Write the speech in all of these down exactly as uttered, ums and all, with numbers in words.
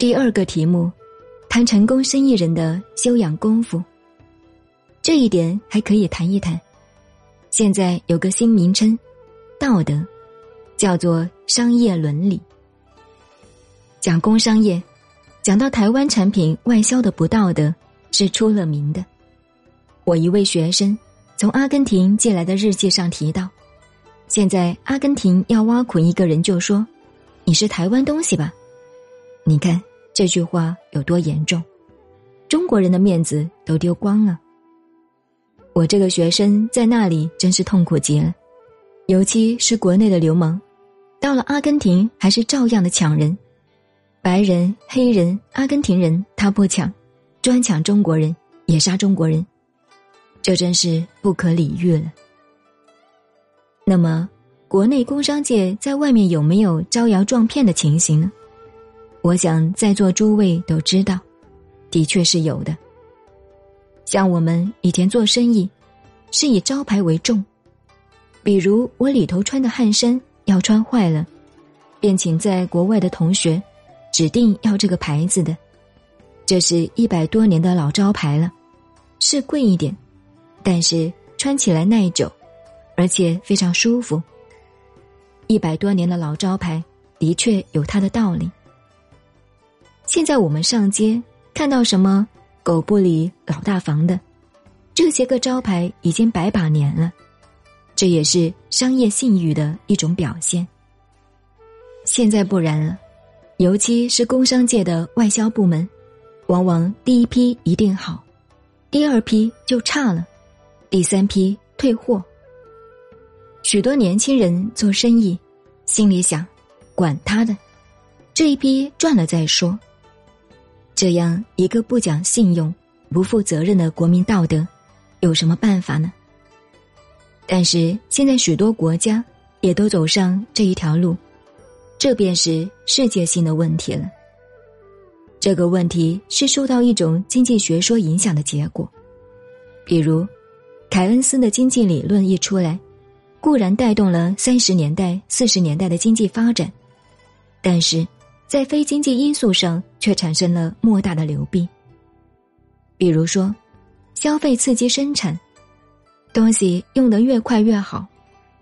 第二个题目，谈成功生意人的修养功夫。这一点还可以谈一谈。现在有个新名称，道德，叫做商业伦理。讲工商业，讲到台湾产品外销的不道德，是出了名的。我一位学生从阿根廷借来的日记上提到，现在阿根廷要挖苦一个人就说，你是台湾东西吧？你看这句话有多严重，中国人的面子都丢光了。我这个学生在那里真是痛苦极了，尤其是国内的流氓，到了阿根廷还是照样的抢人，白人、黑人、阿根廷人他不抢，专抢中国人，也杀中国人，这真是不可理喻了。那么国内工商界在外面有没有招摇撞骗的情形呢？我想在座诸位都知道，的确是有的。像我们以前做生意是以招牌为重，比如我里头穿的汗衫要穿坏了，便请在国外的同学指定要这个牌子的，这是一百多年的老招牌了，是贵一点，但是穿起来耐久，而且非常舒服。一百多年的老招牌的确有它的道理。现在我们上街看到什么狗不理老大房的，这些个招牌已经百把年了，这也是商业信誉的一种表现。现在不然了，尤其是工商界的外销部门，往往第一批一定好，第二批就差了，第三批退货。许多年轻人做生意，心里想，管他的，这一批赚了再说。这样一个不讲信用、不负责任的国民道德，有什么办法呢？但是现在许多国家也都走上这一条路，这便是世界性的问题了。这个问题是受到一种经济学说影响的结果。比如，凯恩斯的经济理论一出来，固然带动了三十年代、四十年代的经济发展，但是在非经济因素上却产生了莫大的流弊。比如说，消费刺激生产，东西用得越快越好，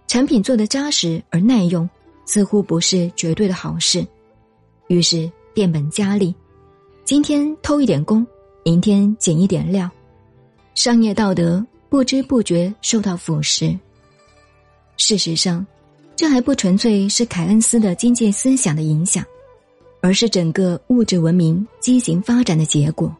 产品做得扎实而耐用，似乎不是绝对的好事，于是变本加厉，今天偷一点工，明天减一点料，商业道德不知不觉受到腐蚀。事实上，这还不纯粹是凯恩斯的经济思想的影响，而是整个物质文明畸形发展的结果。